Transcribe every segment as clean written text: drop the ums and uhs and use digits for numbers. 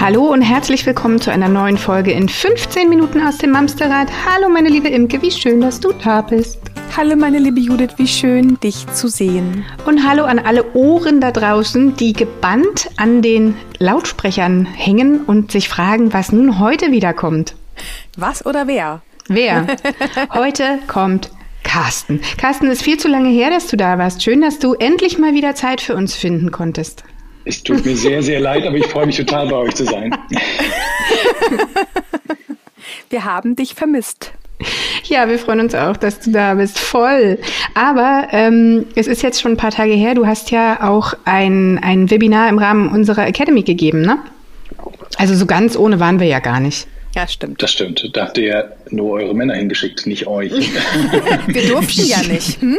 Hallo und herzlich willkommen zu einer neuen Folge in 15 Minuten aus dem Mamsterrad. Hallo meine liebe Imke, wie schön, dass du da bist. Hallo meine liebe Judith, wie schön, dich zu sehen. Und hallo an alle Ohren da draußen, die gebannt an den Lautsprechern hängen und sich fragen, was nun heute wieder kommt. Was oder wer? Wer? Heute kommt Carsten. Carsten, ist viel zu lange her, dass du da warst. Schön, dass du endlich mal wieder Zeit für uns finden konntest. Es tut mir sehr, sehr leid, aber ich freue mich total, bei euch zu sein. Wir haben dich vermisst. Ja, wir freuen uns auch, dass du da bist. Voll. Aber es ist jetzt schon ein paar Tage her. Du hast ja auch ein Webinar im Rahmen unserer Academy gegeben, ne? Also so ganz ohne waren wir ja gar nicht. Ja, stimmt. Das stimmt. Da habt ihr ja nur eure Männer hingeschickt, nicht euch. Wir durften ja nicht. Hm?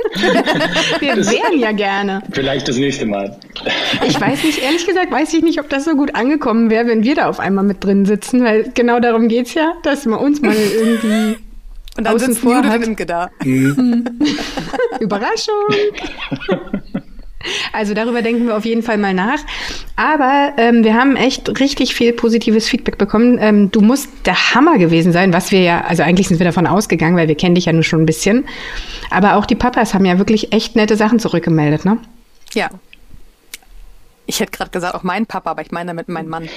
Wir wären ja gerne. Vielleicht das nächste Mal. Ich weiß nicht, ehrlich gesagt, ob das so gut angekommen wäre, wenn wir da auf einmal mit drin sitzen, weil genau darum geht es ja, dass man uns mal irgendwie und dann außen vor hat. Imke da. Überraschung. Also darüber denken wir auf jeden Fall mal nach. Aber wir haben echt richtig viel positives Feedback bekommen. Du musst der Hammer gewesen sein, was wir ja, also eigentlich sind wir davon ausgegangen, weil wir kennen dich ja nur schon ein bisschen. Aber auch die Papas haben ja wirklich echt nette Sachen zurückgemeldet, ne? Ja. Ich hätte gerade gesagt, auch mein Papa, aber ich meine damit meinen Mann.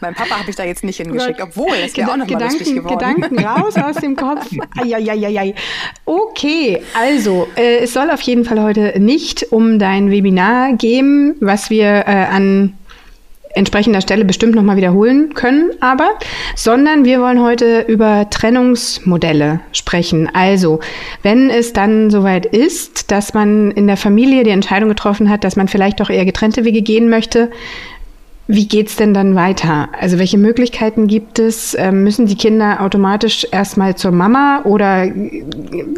Mein Papa habe ich da jetzt nicht hingeschickt, obwohl, das wäre auch nochmal lustig geworden. Gedanken raus aus dem Kopf. Eieieiei. Okay, also, es soll auf jeden Fall heute nicht um dein Webinar gehen, was wir an entsprechender Stelle bestimmt nochmal wiederholen können, aber, sondern wir wollen heute über Trennungsmodelle sprechen. Also, wenn es dann soweit ist, dass man in der Familie die Entscheidung getroffen hat, dass man vielleicht doch eher getrennte Wege gehen möchte. Wie geht's denn dann weiter? Also welche Möglichkeiten gibt es? Müssen die Kinder automatisch erstmal zur Mama oder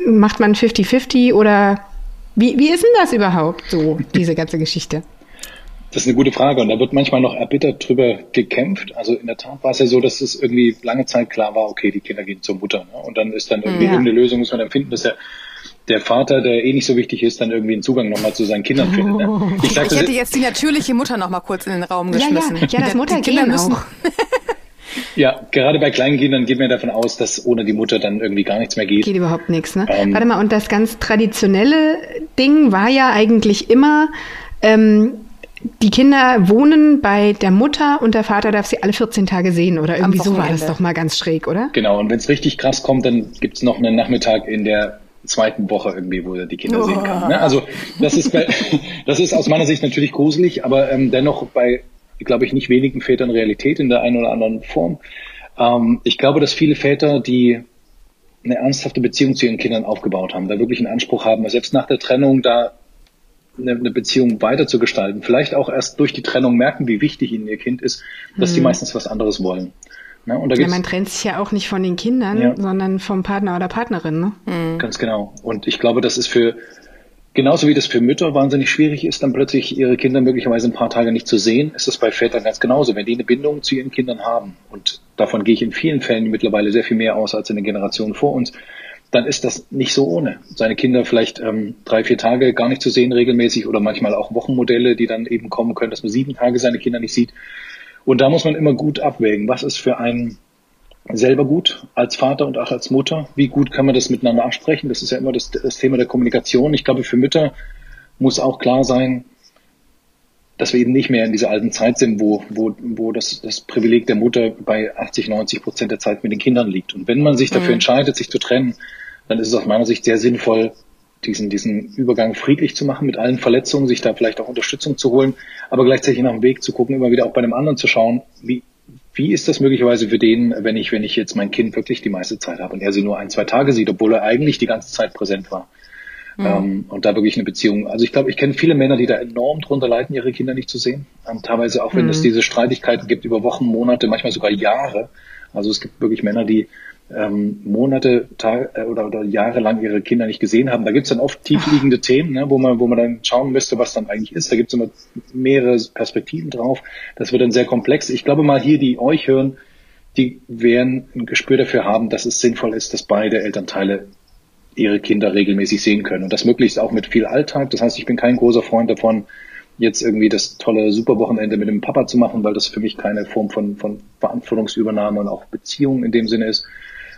macht man 50-50 oder wie ist denn das überhaupt so, diese ganze Geschichte? Das ist eine gute Frage und da wird manchmal noch erbittert drüber gekämpft. Also in der Tat war es ja so, dass es irgendwie lange Zeit klar war, okay, die Kinder gehen zur Mutter, ne? Und dann ist dann irgendwie irgendeine Lösung, muss man dann finden, dass der Vater, der eh nicht so wichtig ist, dann irgendwie einen Zugang nochmal zu seinen Kindern findet. Ne? Ich hätte jetzt die natürliche Mutter nochmal kurz in den Raum geschmissen. Ja, das Muttergehen auch. Ja, gerade bei kleinen Kindern geht man davon aus, dass ohne die Mutter dann irgendwie gar nichts mehr geht. Geht überhaupt nichts, ne? Warte mal, und das ganz traditionelle Ding war ja eigentlich immer, die Kinder wohnen bei der Mutter und der Vater darf sie alle 14 Tage sehen oder irgendwie so war das doch mal ganz schräg, oder? Genau, und wenn es richtig krass kommt, dann gibt es noch einen Nachmittag in der zweiten Woche irgendwie, wo er die Kinder sehen kann. Ne? Also das ist aus meiner Sicht natürlich gruselig, aber dennoch bei, glaube ich, nicht wenigen Vätern Realität in der einen oder anderen Form. Ich glaube, dass viele Väter, die eine ernsthafte Beziehung zu ihren Kindern aufgebaut haben, da wirklich einen Anspruch haben, selbst nach der Trennung da eine Beziehung weiter zu gestalten, vielleicht auch erst durch die Trennung merken, wie wichtig ihnen ihr Kind ist, dass die meistens was anderes wollen. Ne? Und da man trennt sich ja auch nicht von den Kindern, sondern vom Partner oder Partnerin. Ne? Mhm. Ganz genau. Und ich glaube, das ist genauso wie das für Mütter wahnsinnig schwierig ist, dann plötzlich ihre Kinder möglicherweise ein paar Tage nicht zu sehen, ist das bei Vätern ganz genauso. Wenn die eine Bindung zu ihren Kindern haben, und davon gehe ich in vielen Fällen mittlerweile sehr viel mehr aus als in den Generationen vor uns, dann ist das nicht so ohne. Seine Kinder vielleicht 3-4 Tage gar nicht zu sehen regelmäßig oder manchmal auch Wochenmodelle, die dann eben kommen können, dass man 7 Tage seine Kinder nicht sieht. Und da muss man immer gut abwägen, was ist für einen selber gut, als Vater und auch als Mutter. Wie gut kann man das miteinander absprechen? Das ist ja immer das Thema der Kommunikation. Ich glaube, für Mütter muss auch klar sein, dass wir eben nicht mehr in dieser alten Zeit sind, wo das Privileg der Mutter bei 80-90% der Zeit mit den Kindern liegt. Und wenn man sich dafür entscheidet, sich zu trennen, dann ist es aus meiner Sicht sehr sinnvoll, diesen Übergang friedlich zu machen, mit allen Verletzungen, sich da vielleicht auch Unterstützung zu holen, aber gleichzeitig nach dem Weg zu gucken, immer wieder auch bei dem anderen zu schauen, wie ist das möglicherweise für den, wenn ich jetzt mein Kind wirklich die meiste Zeit habe und er sie nur 1-2 Tage sieht, obwohl er eigentlich die ganze Zeit präsent war. Und da wirklich eine Beziehung. Also ich glaube, ich kenne viele Männer, die da enorm drunter leiden, ihre Kinder nicht zu sehen. Und teilweise auch, wenn es diese Streitigkeiten gibt über Wochen, Monate, manchmal sogar Jahre. Also es gibt wirklich Männer, die Monate oder Jahre lang ihre Kinder nicht gesehen haben. Da gibt es dann oft tiefliegende Themen, ne, wo man dann schauen müsste, was dann eigentlich ist. Da gibt es immer mehrere Perspektiven drauf. Das wird dann sehr komplex. Ich glaube mal hier, die euch hören, die werden ein Gespür dafür haben, dass es sinnvoll ist, dass beide Elternteile ihre Kinder regelmäßig sehen können. Und das möglichst auch mit viel Alltag. Das heißt, ich bin kein großer Freund davon, jetzt irgendwie das tolle Superwochenende mit dem Papa zu machen, weil das für mich keine Form von Verantwortungsübernahme und auch Beziehung in dem Sinne ist,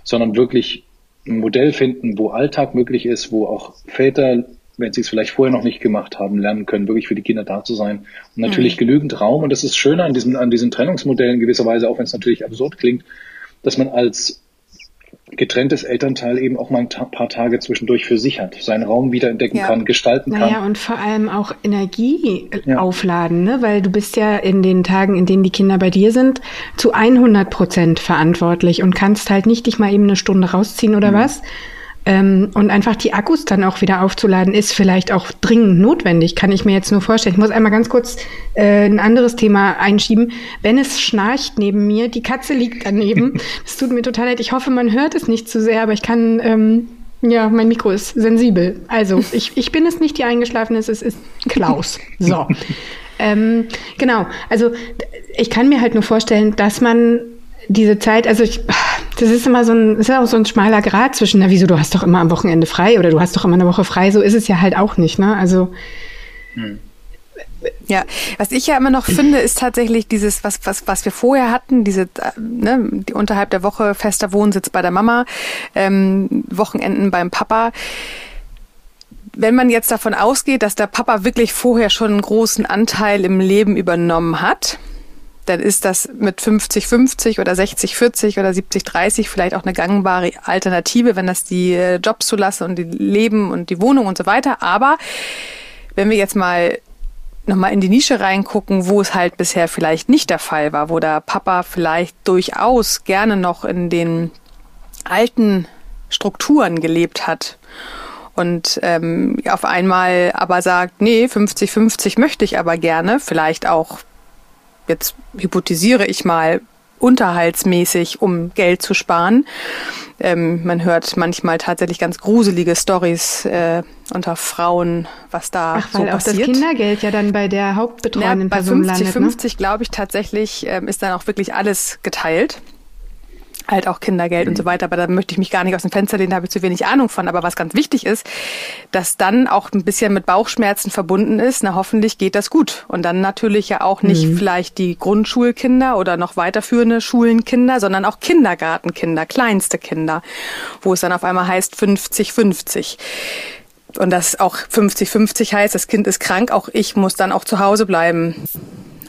sondern wirklich ein Modell finden, wo Alltag möglich ist, wo auch Väter, wenn sie es vielleicht vorher noch nicht gemacht haben, lernen können, wirklich für die Kinder da zu sein. Und natürlich genügend Raum. Und das ist schöner an diesen Trennungsmodellen gewisserweise, auch wenn es natürlich absurd klingt, dass man als getrenntes Elternteil eben auch mal ein paar Tage zwischendurch für sich hat, seinen Raum wieder entdecken kann, gestalten kann. Naja, und vor allem auch Energie aufladen, ne? Weil du bist ja in den Tagen, in denen die Kinder bei dir sind, zu 100% verantwortlich und kannst halt nicht dich mal eben eine Stunde rausziehen oder was. Und einfach die Akkus dann auch wieder aufzuladen, ist vielleicht auch dringend notwendig, kann ich mir jetzt nur vorstellen. Ich muss einmal ganz kurz ein anderes Thema einschieben. Bennis schnarcht neben mir, die Katze liegt daneben. Das tut mir total leid. Ich hoffe, man hört es nicht zu sehr, aber ich kann, mein Mikro ist sensibel. Also, ich bin es nicht, die eingeschlafen ist, es ist Klaus. So. Genau, also ich kann mir halt nur vorstellen, dass man diese Zeit, das ist immer so ein schmaler Grat zwischen, na wieso, du hast doch immer am Wochenende frei oder du hast doch immer eine Woche frei, so ist es ja halt auch nicht, ne? Also ja, was ich ja immer noch finde, ist tatsächlich dieses, was wir vorher hatten, diese, ne, die unterhalb der Woche fester Wohnsitz bei der Mama, Wochenenden beim Papa. Wenn man jetzt davon ausgeht, dass der Papa wirklich vorher schon einen großen Anteil im Leben übernommen hat, dann ist das mit 50-50 oder 60-40 oder 70-30 vielleicht auch eine gangbare Alternative, wenn das die Jobs zulassen und die Leben und die Wohnung und so weiter. Aber wenn wir jetzt mal nochmal in die Nische reingucken, wo es halt bisher vielleicht nicht der Fall war, wo der Papa vielleicht durchaus gerne noch in den alten Strukturen gelebt hat und auf einmal aber sagt, nee, 50-50 möchte ich aber gerne, vielleicht auch, jetzt hypothesiere ich mal, unterhaltsmäßig, um Geld zu sparen. Man hört manchmal tatsächlich ganz gruselige Storys unter Frauen, was da so passiert. Ach, weil auch das Kindergeld ja dann bei der hauptbetreuenden Person landet. Bei 50-50, ne? Glaube ich, tatsächlich ist dann auch wirklich alles geteilt. Halt auch Kindergeld und so weiter, aber da möchte ich mich gar nicht aus dem Fenster lehnen, da habe ich zu wenig Ahnung von. Aber was ganz wichtig ist, dass dann auch ein bisschen mit Bauchschmerzen verbunden ist, na hoffentlich geht das gut. Und dann natürlich ja auch nicht vielleicht die Grundschulkinder oder noch weiterführende Schulenkinder, sondern auch Kindergartenkinder, kleinste Kinder, wo es dann auf einmal heißt 50-50. Und das auch 50-50 heißt, das Kind ist krank, auch ich muss dann auch zu Hause bleiben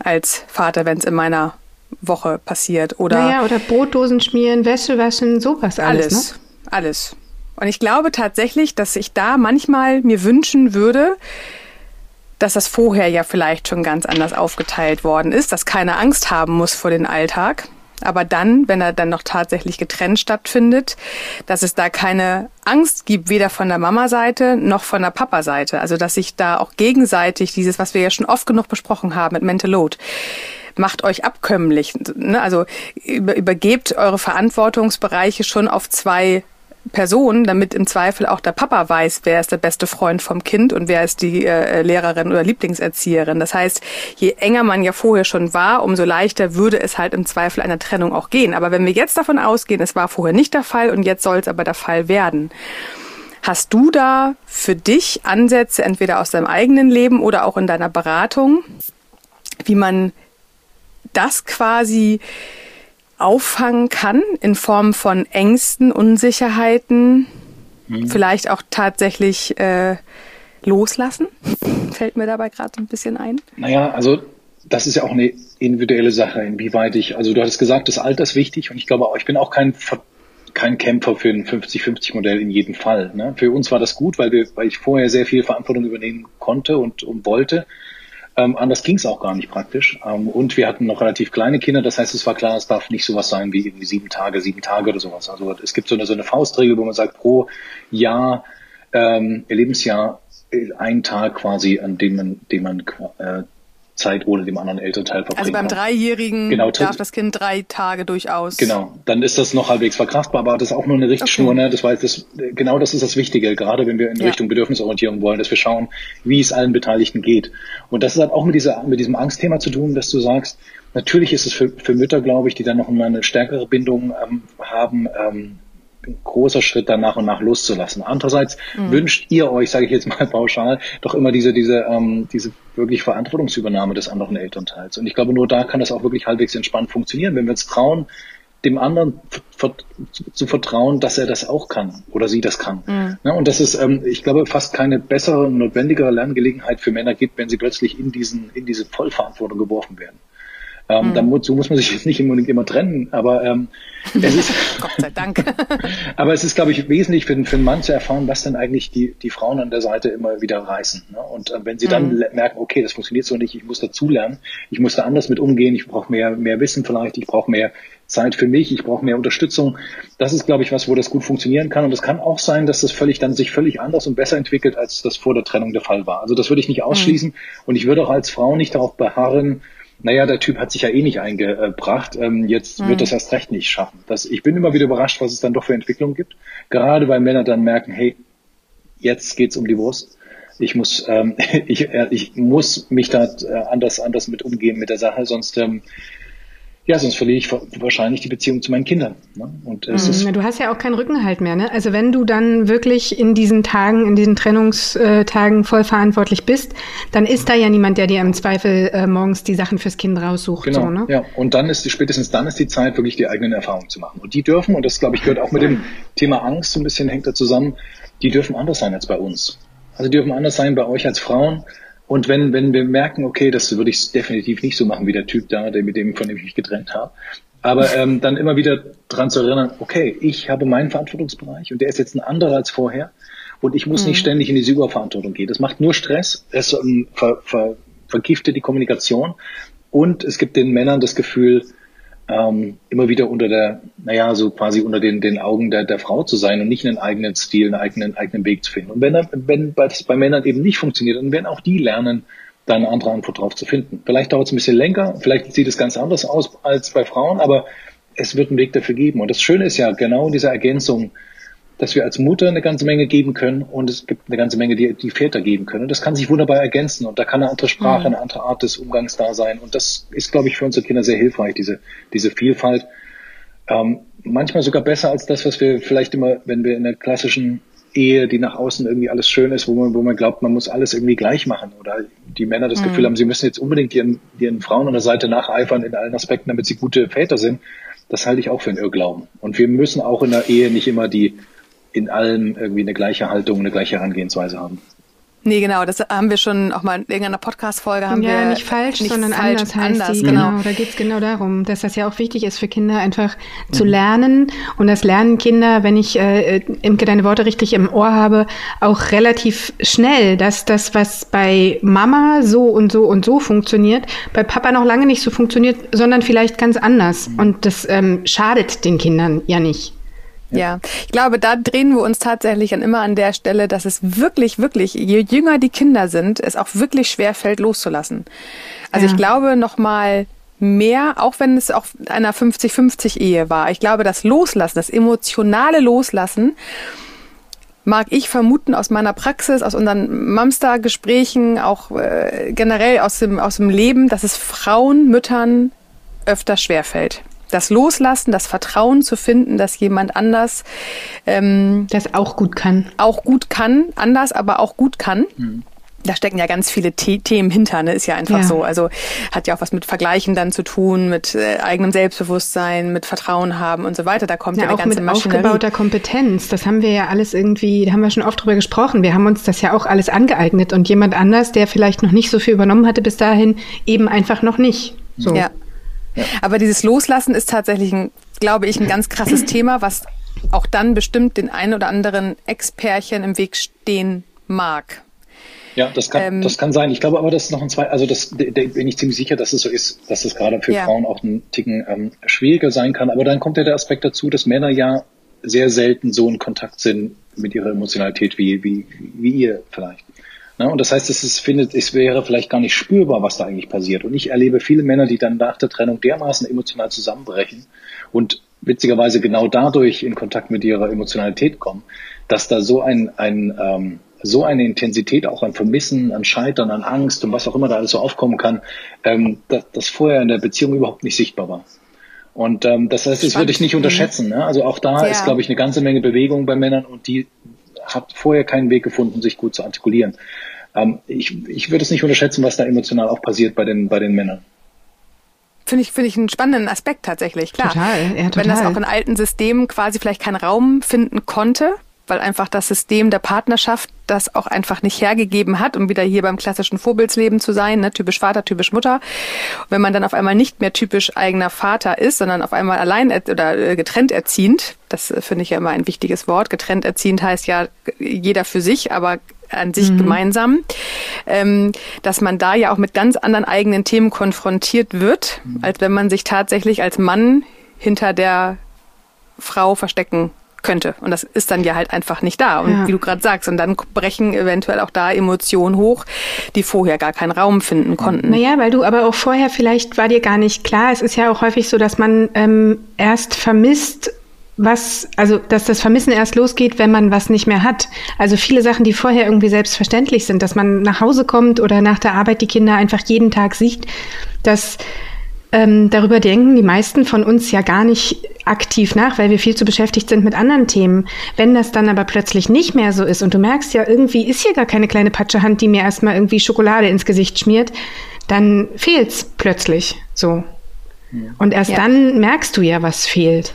als Vater, wenn es in meiner Woche passiert oder... Naja, oder Brotdosen schmieren, Wäsche waschen, sowas alles. Ne? Alles. Und ich glaube tatsächlich, dass ich da manchmal mir wünschen würde, dass das vorher ja vielleicht schon ganz anders aufgeteilt worden ist, dass keiner Angst haben muss vor den Alltag. Aber dann, wenn er dann noch tatsächlich getrennt stattfindet, dass es da keine Angst gibt, weder von der Mama-Seite noch von der Papa-Seite. Also, dass sich da auch gegenseitig dieses, was wir ja schon oft genug besprochen haben mit Mental Load, macht euch abkömmlich, ne? Also übergebt eure Verantwortungsbereiche schon auf zwei Personen, damit im Zweifel auch der Papa weiß, wer ist der beste Freund vom Kind und wer ist die Lehrerin oder Lieblingserzieherin. Das heißt, je enger man ja vorher schon war, umso leichter würde es halt im Zweifel einer Trennung auch gehen. Aber wenn wir jetzt davon ausgehen, es war vorher nicht der Fall und jetzt soll es aber der Fall werden, hast du da für dich Ansätze, entweder aus deinem eigenen Leben oder auch in deiner Beratung, wie man das quasi auffangen kann in Form von Ängsten, Unsicherheiten, vielleicht auch tatsächlich loslassen? Fällt mir dabei gerade so ein bisschen ein. Naja, also das ist ja auch eine individuelle Sache, inwieweit ich, also du hattest gesagt, das Alter ist wichtig und ich glaube auch, ich bin auch kein Kämpfer für ein 50-50-Modell in jedem Fall. Ne? Für uns war das gut, weil ich vorher sehr viel Verantwortung übernehmen konnte und wollte. Anders ging es auch gar nicht praktisch. Und wir hatten noch relativ kleine Kinder. Das heißt, es war klar, es darf nicht sowas sein wie irgendwie 7 Tage oder sowas. Also es gibt so eine Faustregel, wo man sagt, pro Jahr, Lebensjahr, einen Tag quasi, an dem man Zeit ohne dem anderen Elternteil verbringen. Also beim Dreijährigen darf das Kind 3 Tage durchaus. Genau, dann ist das noch halbwegs verkraftbar, aber das ist auch nur eine Richtschnur. Okay. Ne? Das ist das Wichtige, gerade wenn wir in Richtung Bedürfnisorientierung wollen, dass wir schauen, wie es allen Beteiligten geht. Und das hat auch mit diesem Angstthema zu tun, dass du sagst, natürlich ist es für Mütter, glaube ich, die dann noch mal eine stärkere Bindung haben, großer Schritt, da nach und nach loszulassen. Andererseits wünscht ihr euch, sage ich jetzt mal pauschal, doch immer diese wirklich Verantwortungsübernahme des anderen Elternteils. Und ich glaube, nur da kann das auch wirklich halbwegs entspannt funktionieren, wenn wir uns trauen, dem anderen zu vertrauen, dass er das auch kann oder sie das kann. Mhm. Ja, und das ist, ich glaube, fast keine bessere, notwendigere Lerngelegenheit für Männer gibt, wenn sie plötzlich in diese Vollverantwortung geworfen werden. Dazu muss man sich jetzt nicht unbedingt immer trennen, aber es ist Gott sei Dank. Aber es ist, glaube ich, wesentlich für einen Mann zu erfahren, was denn eigentlich die Frauen an der Seite immer wieder reißen. Ne? Und wenn sie dann merken, okay, das funktioniert so nicht, ich muss dazulernen, ich muss da anders mit umgehen, ich brauche mehr Wissen vielleicht, ich brauche mehr Zeit für mich, ich brauche mehr Unterstützung. Das ist, glaube ich, was, wo das gut funktionieren kann. Und es kann auch sein, dass das sich völlig anders und besser entwickelt, als das vor der Trennung der Fall war. Also das würde ich nicht ausschließen. Und ich würde auch als Frau nicht darauf beharren, naja, der Typ hat sich ja eh nicht eingebracht, jetzt wird das erst recht nicht schaffen. Ich bin immer wieder überrascht, was es dann doch für Entwicklungen gibt, gerade weil Männer dann merken, hey, jetzt geht's um die Wurst, ich muss mich da anders mit umgehen mit der Sache, sonst verliere ich wahrscheinlich die Beziehung zu meinen Kindern. Ne? Und du hast ja auch keinen Rückenhalt mehr. Ne? Also wenn du dann wirklich in diesen Trennungstagen voll verantwortlich bist, dann ist da ja niemand, der dir im Zweifel morgens die Sachen fürs Kind raussucht. Genau, so, ne? Ja. Und dann ist die Zeit, wirklich die eigenen Erfahrungen zu machen. Und die dürfen, und das, glaube ich, gehört auch mit dem Thema Angst so ein bisschen, hängt da zusammen, die dürfen anders sein als bei uns. Also die dürfen anders sein bei euch als Frauen. Und wenn wir merken, okay, das würde ich definitiv nicht so machen wie der Typ da, von dem ich mich getrennt habe, aber dann immer wieder dran zu erinnern, okay, ich habe meinen Verantwortungsbereich und der ist jetzt ein anderer als vorher und ich muss nicht ständig in diese Überverantwortung gehen. Das macht nur Stress, es vergiftet die Kommunikation und es gibt den Männern das Gefühl, immer wieder unter den Augen der Frau zu sein und nicht einen eigenen Stil, einen eigenen Weg zu finden. Und wenn das bei Männern eben nicht funktioniert, dann werden auch die lernen, da eine andere Antwort drauf zu finden. Vielleicht dauert es ein bisschen länger, vielleicht sieht es ganz anders aus als bei Frauen, aber es wird einen Weg dafür geben. Und das Schöne ist ja genau diese Ergänzung, dass wir als Mutter eine ganze Menge geben können und es gibt eine ganze Menge, die Väter geben können. Und das kann sich wunderbar ergänzen und da kann eine andere Sprache, eine andere Art des Umgangs da sein. Und das ist, glaube ich, für unsere Kinder sehr hilfreich, diese Vielfalt. Manchmal sogar besser als das, was wir vielleicht immer, wenn wir in der klassischen Ehe, die nach außen irgendwie alles schön ist, wo man glaubt, man muss alles irgendwie gleich machen oder die Männer das Gefühl haben, sie müssen jetzt unbedingt ihren Frauen an der Seite nacheifern in allen Aspekten, damit sie gute Väter sind. Das halte ich auch für einen Irrglauben. Und wir müssen auch in der Ehe nicht immer in allem irgendwie eine gleiche Haltung, eine gleiche Herangehensweise haben. Nee, genau, das haben wir schon auch mal in irgendeiner Podcast-Folge haben wir. Ja, nicht falsch, sondern falsch, anders heißt die, genau. Da geht's genau darum, dass das ja auch wichtig ist für Kinder, einfach zu lernen. Und das lernen Kinder, wenn ich Imke deine Worte richtig im Ohr habe, auch relativ schnell, dass das, was bei Mama so und so und so funktioniert, bei Papa noch lange nicht so funktioniert, sondern vielleicht ganz anders. Und das schadet den Kindern ja nicht. Ja, ich glaube, da drehen wir uns tatsächlich immer an der Stelle, dass es wirklich, wirklich, je jünger die Kinder sind, es auch wirklich schwer fällt, loszulassen. Also ich glaube nochmal mehr, auch wenn es auch einer 50-50-Ehe war. Ich glaube, das Loslassen, das emotionale Loslassen, mag ich vermuten aus meiner Praxis, aus unseren Mamsterrad-Gesprächen, auch generell aus dem Leben, dass es Frauen, Müttern öfter schwerfällt. Das Loslassen, das Vertrauen zu finden, dass jemand anders das auch gut kann. Auch gut kann, anders, aber auch gut kann. Mhm. Da stecken ja ganz viele Themen hinter, ne? Ist ja einfach so. Also hat ja auch was mit Vergleichen dann zu tun, mit eigenem Selbstbewusstsein, mit Vertrauen haben und so weiter. Da kommt ja eine ganze Maschinerie. Auch mit aufgebauter Kompetenz. Das haben wir ja alles irgendwie, da haben wir schon oft drüber gesprochen. Wir haben uns das ja auch alles angeeignet. Und jemand anders, der vielleicht noch nicht so viel übernommen hatte bis dahin, eben einfach noch nicht. So. Ja. Ja. Aber dieses Loslassen ist tatsächlich, glaube ich, ein ganz krasses Thema, was auch dann bestimmt den einen oder anderen Ex-Pärchen im Weg stehen mag. Ja, das kann sein. Ich glaube aber, das ist noch da bin ich ziemlich sicher, dass es so ist, dass das gerade für Frauen auch einen Ticken schwieriger sein kann. Aber dann kommt ja der Aspekt dazu, dass Männer ja sehr selten so in Kontakt sind mit ihrer Emotionalität wie ihr vielleicht. Und das heißt, es wäre vielleicht gar nicht spürbar, was da eigentlich passiert. Und ich erlebe viele Männer, die dann nach der Trennung dermaßen emotional zusammenbrechen und witzigerweise genau dadurch in Kontakt mit ihrer Emotionalität kommen, dass da so eine Intensität auch an Vermissen, an Scheitern, an Angst und was auch immer da alles so aufkommen kann, dass das vorher in der Beziehung überhaupt nicht sichtbar war. Und das heißt, das würde ich nicht unterschätzen. Ne? Also auch da ist, glaube ich, eine ganze Menge Bewegung bei Männern und die hat vorher keinen Weg gefunden, sich gut zu artikulieren. Ich würde es nicht unterschätzen, was da emotional auch passiert bei den Männern. Finde ich einen spannenden Aspekt tatsächlich, klar. Total, ja, total. Wenn das auch in alten Systemen quasi vielleicht keinen Raum finden konnte, weil einfach das System der Partnerschaft das auch einfach nicht hergegeben hat, um wieder hier beim klassischen Vorbildsleben zu sein, ne? Typisch Vater, typisch Mutter. Und wenn man dann auf einmal nicht mehr typisch eigener Vater ist, sondern auf einmal allein oder getrennt erziehend, das finde ich ja immer ein wichtiges Wort, getrennt erziehend heißt ja jeder für sich, aber an sich gemeinsam, dass man da ja auch mit ganz anderen eigenen Themen konfrontiert wird, als wenn man sich tatsächlich als Mann hinter der Frau verstecken könnte. Und das ist dann ja halt einfach nicht da. Und wie du gerade sagst, und dann brechen eventuell auch da Emotionen hoch, die vorher gar keinen Raum finden konnten. Naja, weil du aber auch vorher, vielleicht war dir gar nicht klar, es ist ja auch häufig so, dass man erst vermisst, dass das Vermissen erst losgeht, wenn man was nicht mehr hat. Also viele Sachen, die vorher irgendwie selbstverständlich sind, dass man nach Hause kommt oder nach der Arbeit die Kinder einfach jeden Tag sieht, dass darüber denken die meisten von uns ja gar nicht aktiv nach, weil wir viel zu beschäftigt sind mit anderen Themen. Wenn das dann aber plötzlich nicht mehr so ist und du merkst ja, irgendwie ist hier gar keine kleine Patschehand, die mir erstmal irgendwie Schokolade ins Gesicht schmiert, dann fehlt's plötzlich so. Ja. Und erst dann merkst du ja, was fehlt.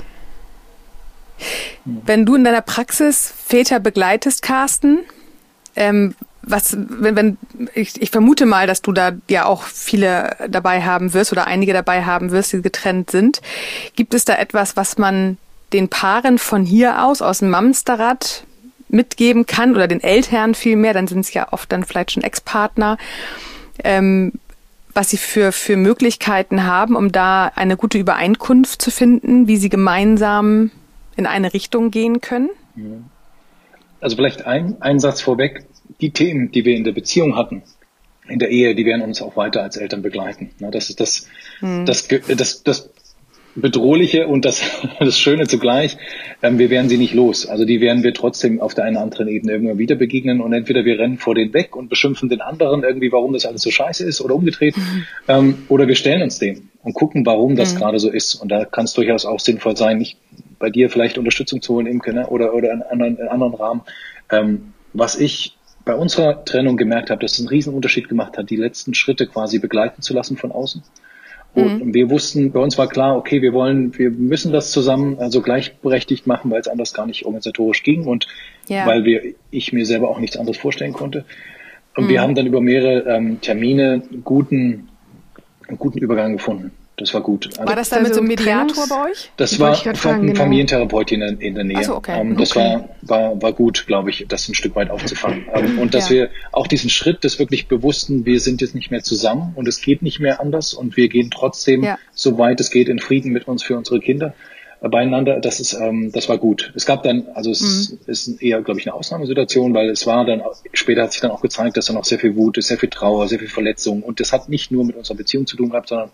Wenn du in deiner Praxis Väter begleitest, Carsten, ich vermute mal, dass du da ja auch viele dabei haben wirst oder einige dabei haben wirst, die getrennt sind. Gibt es da etwas, was man den Paaren von hier aus dem Mamsterrad mitgeben kann oder den Eltern vielmehr, dann sind es ja oft dann vielleicht schon Ex-Partner, was sie für Möglichkeiten haben, um da eine gute Übereinkunft zu finden, wie sie gemeinsam in eine Richtung gehen können? Also vielleicht ein Satz vorweg. Die Themen, die wir in der Beziehung hatten, in der Ehe, die werden uns auch weiter als Eltern begleiten. Das ist das Bedrohliche und das Schöne zugleich. Wir werden sie nicht los. Also die werden wir trotzdem auf der einen oder anderen Ebene irgendwann wieder begegnen und entweder wir rennen vor denen weg und beschimpfen den anderen irgendwie, warum das alles so scheiße ist oder umgedreht, oder wir stellen uns dem und gucken, warum das gerade so ist. Und da kann es durchaus auch sinnvoll sein, bei dir vielleicht Unterstützung zu holen, Imke, ne? oder in anderen Rahmen. Was ich bei unserer Trennung gemerkt habe, dass es einen riesen Unterschied gemacht hat, die letzten Schritte quasi begleiten zu lassen von außen. Und wir wussten, bei uns war klar, okay, wir müssen das zusammen also gleichberechtigt machen, weil es anders gar nicht organisatorisch ging und weil ich mir selber auch nichts anderes vorstellen konnte. Und wir haben dann über mehrere Termine einen guten Übergang gefunden. Das war gut. Also, war das dann mit so einem Mediator bei euch? Das war ein Familientherapeut in der Nähe. Ach so, okay. Das war gut, glaube ich, das ein Stück weit aufzufangen. Und dass wir auch diesen Schritt des wirklich bewussten, wir sind jetzt nicht mehr zusammen und es geht nicht mehr anders und wir gehen trotzdem, soweit es geht, in Frieden mit uns für unsere Kinder beieinander, das war gut. Es gab dann, also es ist eher, glaube ich, eine Ausnahmesituation, weil es war dann, später hat sich dann auch gezeigt, dass da noch sehr viel Wut ist, sehr viel Trauer, sehr viel Verletzung und das hat nicht nur mit unserer Beziehung zu tun gehabt, sondern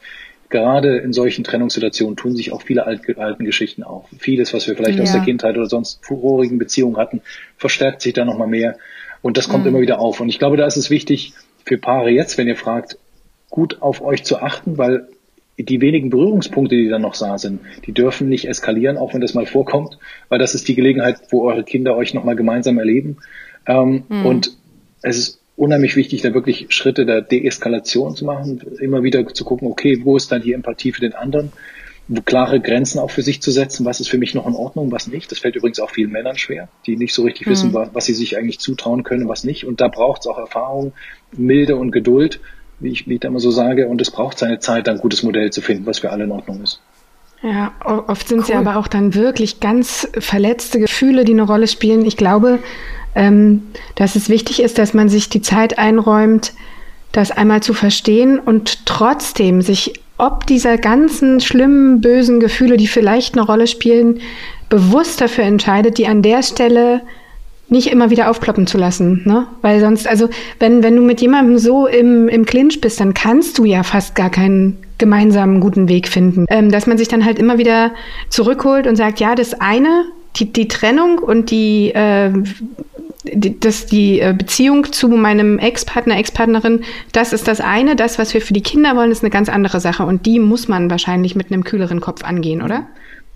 gerade in solchen Trennungssituationen tun sich auch viele alten Geschichten auf. Vieles, was wir vielleicht aus der Kindheit oder sonst vorherigen Beziehungen hatten, verstärkt sich da nochmal mehr. Und das kommt immer wieder auf. Und ich glaube, da ist es wichtig für Paare jetzt, wenn ihr fragt, gut auf euch zu achten, weil die wenigen Berührungspunkte, die dann noch da sind, die dürfen nicht eskalieren, auch wenn das mal vorkommt, weil das ist die Gelegenheit, wo eure Kinder euch nochmal gemeinsam erleben. Und es ist unheimlich wichtig, da wirklich Schritte der Deeskalation zu machen, immer wieder zu gucken, okay, wo ist dann die Empathie für den anderen, klare Grenzen auch für sich zu setzen, was ist für mich noch in Ordnung, was nicht. Das fällt übrigens auch vielen Männern schwer, die nicht so richtig wissen, was sie sich eigentlich zutrauen können, was nicht. Und da braucht es auch Erfahrung, Milde und Geduld, wie ich da immer so sage. Und es braucht seine Zeit, ein gutes Modell zu finden, was für alle in Ordnung ist. Ja, oft sind sie aber auch dann wirklich ganz verletzte Gefühle, die eine Rolle spielen. Ich glaube, dass es wichtig ist, dass man sich die Zeit einräumt, das einmal zu verstehen und trotzdem sich ob dieser ganzen schlimmen, bösen Gefühle, die vielleicht eine Rolle spielen, bewusst dafür entscheidet, die an der Stelle nicht immer wieder aufploppen zu lassen, ne? Weil sonst, also wenn du mit jemandem so im Clinch bist, dann kannst du ja fast gar keinen gemeinsamen guten Weg finden. Dass man sich dann halt immer wieder zurückholt und sagt, ja, das eine, die Trennung und die dass die Beziehung zu meinem Ex-Partner, Ex-Partnerin, das ist das eine. Das, was wir für die Kinder wollen, ist eine ganz andere Sache. Und die muss man wahrscheinlich mit einem kühleren Kopf angehen, oder?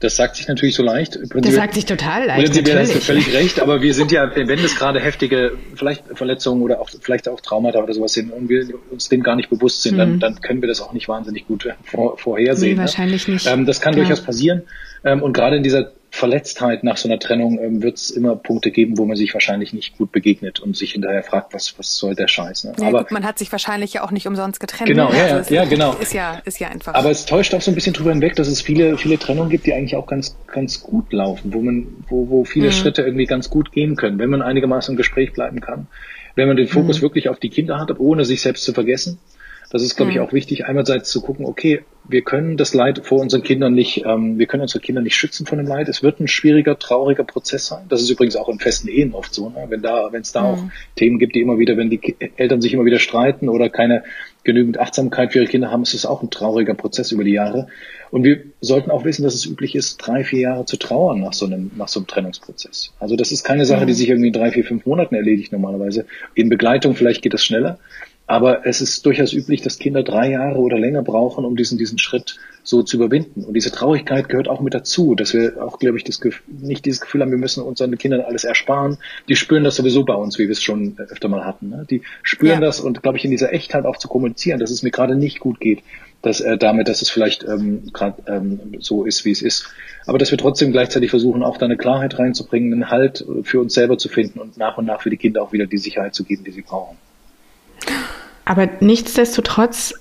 Das sagt sich natürlich so leicht. Das sagt sich total leicht. Sie haben völlig recht, aber wir sind ja, wenn es gerade heftige vielleicht Verletzungen oder auch vielleicht auch Traumata oder sowas sind und wir uns dem gar nicht bewusst sind, dann können wir das auch nicht wahnsinnig gut vorhersehen. Nee, wahrscheinlich nicht. Das kann durchaus passieren. Und gerade in dieser Verletztheit nach so einer Trennung wird es immer Punkte geben, wo man sich wahrscheinlich nicht gut begegnet und sich hinterher fragt, was soll der Scheiß. Ne? Ja, aber gut, man hat sich wahrscheinlich ja auch nicht umsonst getrennt. Genau, also genau. Ist ja einfach. Aber es täuscht auch so ein bisschen drüber hinweg, dass es viele Trennungen gibt, die eigentlich auch ganz gut laufen, wo viele Schritte irgendwie ganz gut gehen können, wenn man einigermaßen im Gespräch bleiben kann, wenn man den Fokus wirklich auf die Kinder hat, ohne sich selbst zu vergessen. Das ist, glaube ich, auch wichtig, einerseits zu gucken, okay, wir können das Leid vor unseren Kindern nicht, wir können unsere Kinder nicht schützen von dem Leid. Es wird ein schwieriger, trauriger Prozess sein. Das ist übrigens auch in festen Ehen oft so, ne? Wenn es da auch Themen gibt, die immer wieder, wenn die Eltern sich immer wieder streiten oder keine genügend Achtsamkeit für ihre Kinder haben, ist es auch ein trauriger Prozess über die Jahre. Und wir sollten auch wissen, dass es üblich ist, 3-4 Jahre zu trauern nach so einem Trennungsprozess. Also das ist keine Sache, die sich irgendwie in 3-5 Monaten erledigt normalerweise. In Begleitung vielleicht geht das schneller. Aber es ist durchaus üblich, dass Kinder 3 Jahre oder länger brauchen, um diesen Schritt so zu überwinden. Und diese Traurigkeit gehört auch mit dazu, dass wir auch, glaube ich, nicht dieses Gefühl haben, wir müssen unseren Kindern alles ersparen. Die spüren das sowieso bei uns, wie wir es schon öfter mal hatten. Ne? Die spüren das und, glaube ich, in dieser Echtheit auch zu kommunizieren, dass es mir gerade nicht gut geht, dass es vielleicht gerade so ist, wie es ist. Aber dass wir trotzdem gleichzeitig versuchen, auch da eine Klarheit reinzubringen, einen Halt für uns selber zu finden und nach für die Kinder auch wieder die Sicherheit zu geben, die sie brauchen. Aber nichtsdestotrotz,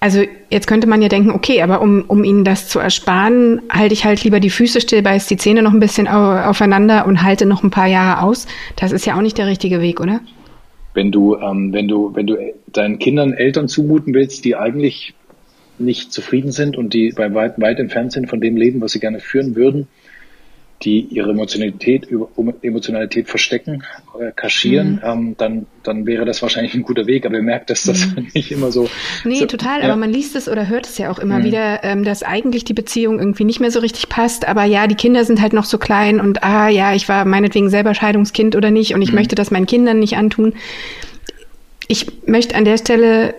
also jetzt könnte man ja denken, okay, aber um ihnen das zu ersparen, halte ich halt lieber die Füße still, beiß die Zähne noch ein bisschen aufeinander und halte noch ein paar Jahre aus. Das ist ja auch nicht der richtige Weg, oder? Wenn du deinen Kindern Eltern zumuten willst, die eigentlich nicht zufrieden sind und die weit entfernt sind von dem Leben, was sie gerne führen würden, die ihre Emotionalität verstecken, kaschieren, dann wäre das wahrscheinlich ein guter Weg. Aber ihr merkt, dass das nicht immer so... Nee, so, total. Ja. Aber man liest es oder hört es ja auch immer wieder, dass eigentlich die Beziehung irgendwie nicht mehr so richtig passt. Aber ja, die Kinder sind halt noch so klein und ich war meinetwegen selber Scheidungskind oder nicht und ich möchte das meinen Kindern nicht antun. Ich möchte an der Stelle...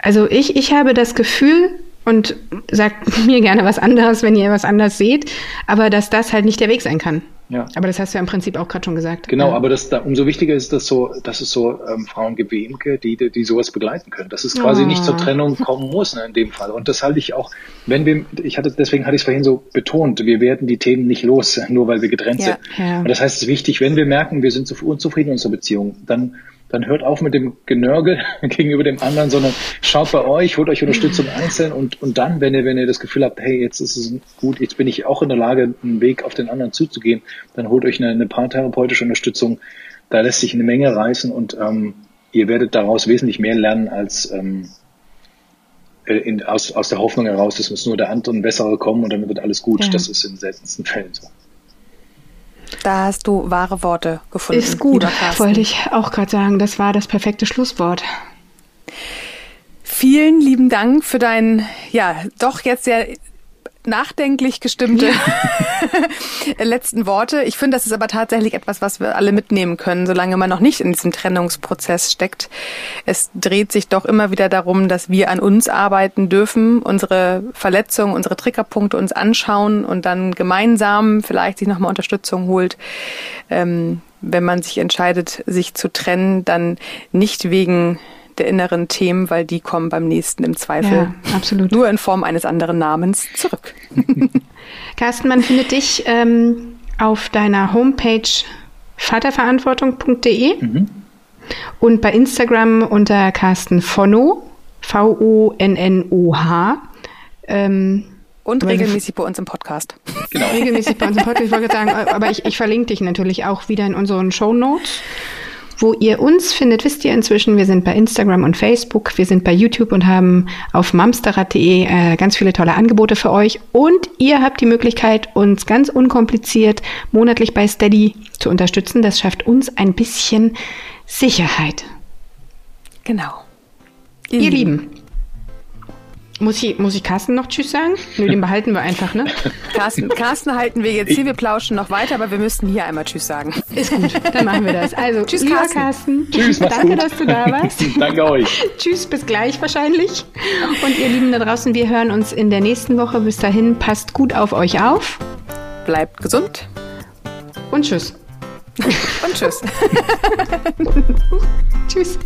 Also ich habe das Gefühl... Und sagt mir gerne was anderes, wenn ihr was anderes seht, aber dass das halt nicht der Weg sein kann. Ja. Aber das hast du ja im Prinzip auch gerade schon gesagt. Genau, aber umso wichtiger ist, dass es Frauen gibt wie Imke, die sowas begleiten können. Dass es quasi nicht zur Trennung kommen muss, ne, in dem Fall. Und das halte ich auch, deswegen hatte ich es vorhin so betont, wir werden die Themen nicht los, nur weil wir getrennt sind. Ja. Und das heißt, es ist wichtig, wenn wir merken, wir sind unzufrieden in unserer Beziehung, dann hört auf mit dem Genörgel gegenüber dem anderen, sondern schaut bei euch, holt euch Unterstützung einzeln und dann, wenn ihr das Gefühl habt, hey, jetzt ist es gut, jetzt bin ich auch in der Lage, einen Weg auf den anderen zuzugehen, dann holt euch eine paartherapeutische Unterstützung. Da lässt sich eine Menge reißen und ihr werdet daraus wesentlich mehr lernen als aus der Hoffnung heraus, dass uns nur der andere und bessere kommen und dann wird alles gut. Ja. Das ist in den seltensten Fällen so. Da hast du wahre Worte gefunden. Ist gut, wollte ich auch gerade sagen. Das war das perfekte Schlusswort. Vielen lieben Dank für dein, doch jetzt sehr nachdenklich gestimmte letzten Worte. Ich finde, das ist aber tatsächlich etwas, was wir alle mitnehmen können, solange man noch nicht in diesem Trennungsprozess steckt. Es dreht sich doch immer wieder darum, dass wir an uns arbeiten dürfen, unsere Verletzungen, unsere Triggerpunkte uns anschauen und dann gemeinsam vielleicht sich nochmal Unterstützung holt. Wenn man sich entscheidet, sich zu trennen, dann nicht wegen der inneren Themen, weil die kommen beim nächsten im Zweifel nur in Form eines anderen Namens zurück. Carsten, man findet dich auf deiner Homepage vaterverantwortung.de und bei Instagram unter Carsten Vonno, Vonnoh. Und regelmäßig bei uns im Podcast. Genau. Regelmäßig bei uns im Podcast, ich wollte sagen, aber ich verlinke dich natürlich auch wieder in unseren Shownotes. Wo ihr uns findet, wisst ihr inzwischen. Wir sind bei Instagram und Facebook, wir sind bei YouTube und haben auf mamsterrad.de ganz viele tolle Angebote für euch. Und ihr habt die Möglichkeit, uns ganz unkompliziert monatlich bei Steady zu unterstützen. Das schafft uns ein bisschen Sicherheit. Genau. Ihr Lieben. Muss ich Carsten noch Tschüss sagen? Nö, den behalten wir einfach, ne? Carsten halten wir jetzt hier, wir plauschen noch weiter, aber wir müssten hier einmal Tschüss sagen. Ist gut, dann machen wir das. Also, tschüss, lieber Carsten. Tschüss, danke, gut, dass du da warst. Danke euch. Tschüss, bis gleich wahrscheinlich. Und ihr Lieben da draußen, wir hören uns in der nächsten Woche. Bis dahin, passt gut auf euch auf. Bleibt gesund. Und tschüss. Und tschüss. Tschüss.